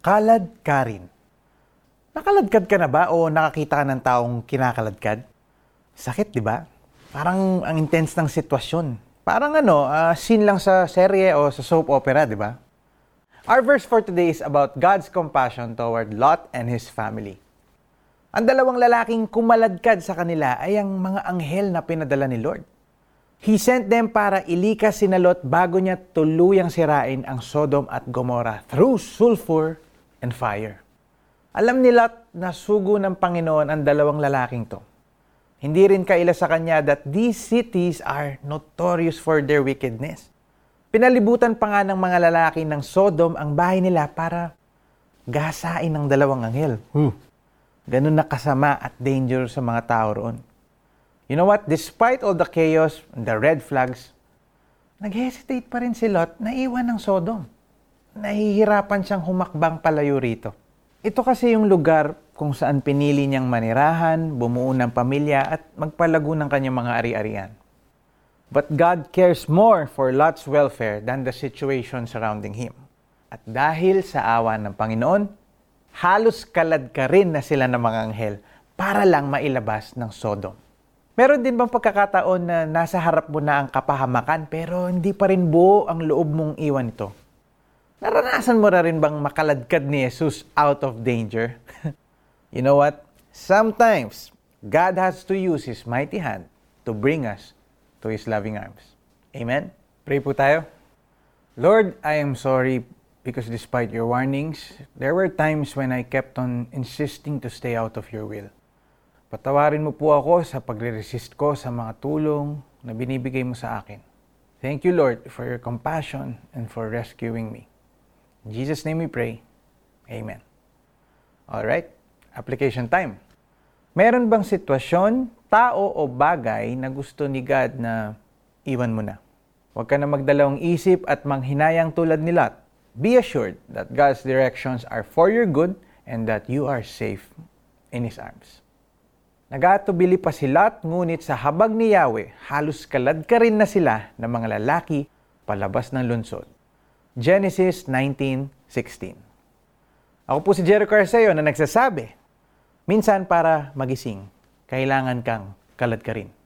Kaladkarin. Nakaladkad ka na ba o nakakita ka ng taong kinakaladkad? Sakit, di ba? Parang ang intense ng sitwasyon. Parang scene lang sa serye o sa soap opera, di ba? Our verse for today is about God's compassion toward Lot and his family. Ang dalawang lalaking kumaladkad sa kanila ay ang mga anghel na pinadala ni Lord. He sent them para ilikas si Lot bago niya tuluyang sirain ang Sodom at Gomorrah through sulfur and fire. Alam ni Lot na sugo ng Panginoon ang dalawang lalaking to. Hindi rin kaila sa kanya that these cities are notorious for their wickedness. Pinalibutan pa nga ng mga lalaki ng Sodom ang bahay nila para gasain ng dalawang anghel. Ganun na kasama at dangerous sa mga tao roon. You know what? Despite all the chaos and the red flags, nag-hesitate pa rin si Lot na iwan ng Sodom. Nahihirapan siyang humakbang palayo rito. Ito kasi yung lugar kung saan pinili niyang manirahan, bumuo ng pamilya at magpalago ng kanyang mga ari-arian. But God cares more for Lot's welfare than the situation surrounding him. At dahil sa awa ng Panginoon, halos kaladkarin na sila ng mga anghel para lang mailabas ng Sodom. Meron din bang pagkakataon na nasa harap mo na ang kapahamakan pero hindi pa rin buo ang loob mong iwan ito? Naranasan mo na rin bang makaladkad ni Jesus out of danger? You know what? Sometimes, God has to use His mighty hand to bring us to His loving arms. Amen? Pray po tayo. Lord, I am sorry because despite your warnings, there were times when I kept on insisting to stay out of your will. Patawarin mo po ako sa pagre-resist ko sa mga tulong na binibigay mo sa akin. Thank you, Lord, for your compassion and for rescuing me. In Jesus' name we pray. Amen. Alright, application time. Meron bang sitwasyon, tao o bagay na gusto ni God na iwan mo na? Huwag ka na magdalawang isip at manghinayang tulad ni Lot. Be assured that God's directions are for your good and that you are safe in His arms. Nag-aatubili pa si Lot, ngunit sa habag ni Yahweh, halos kaladkarin na sila ng mga lalaki palabas ng lungsod. Genesis 19:16. Ako po si Jerry Carseyo na nagsasabi, minsan para magising, kailangan kang kaladkarin.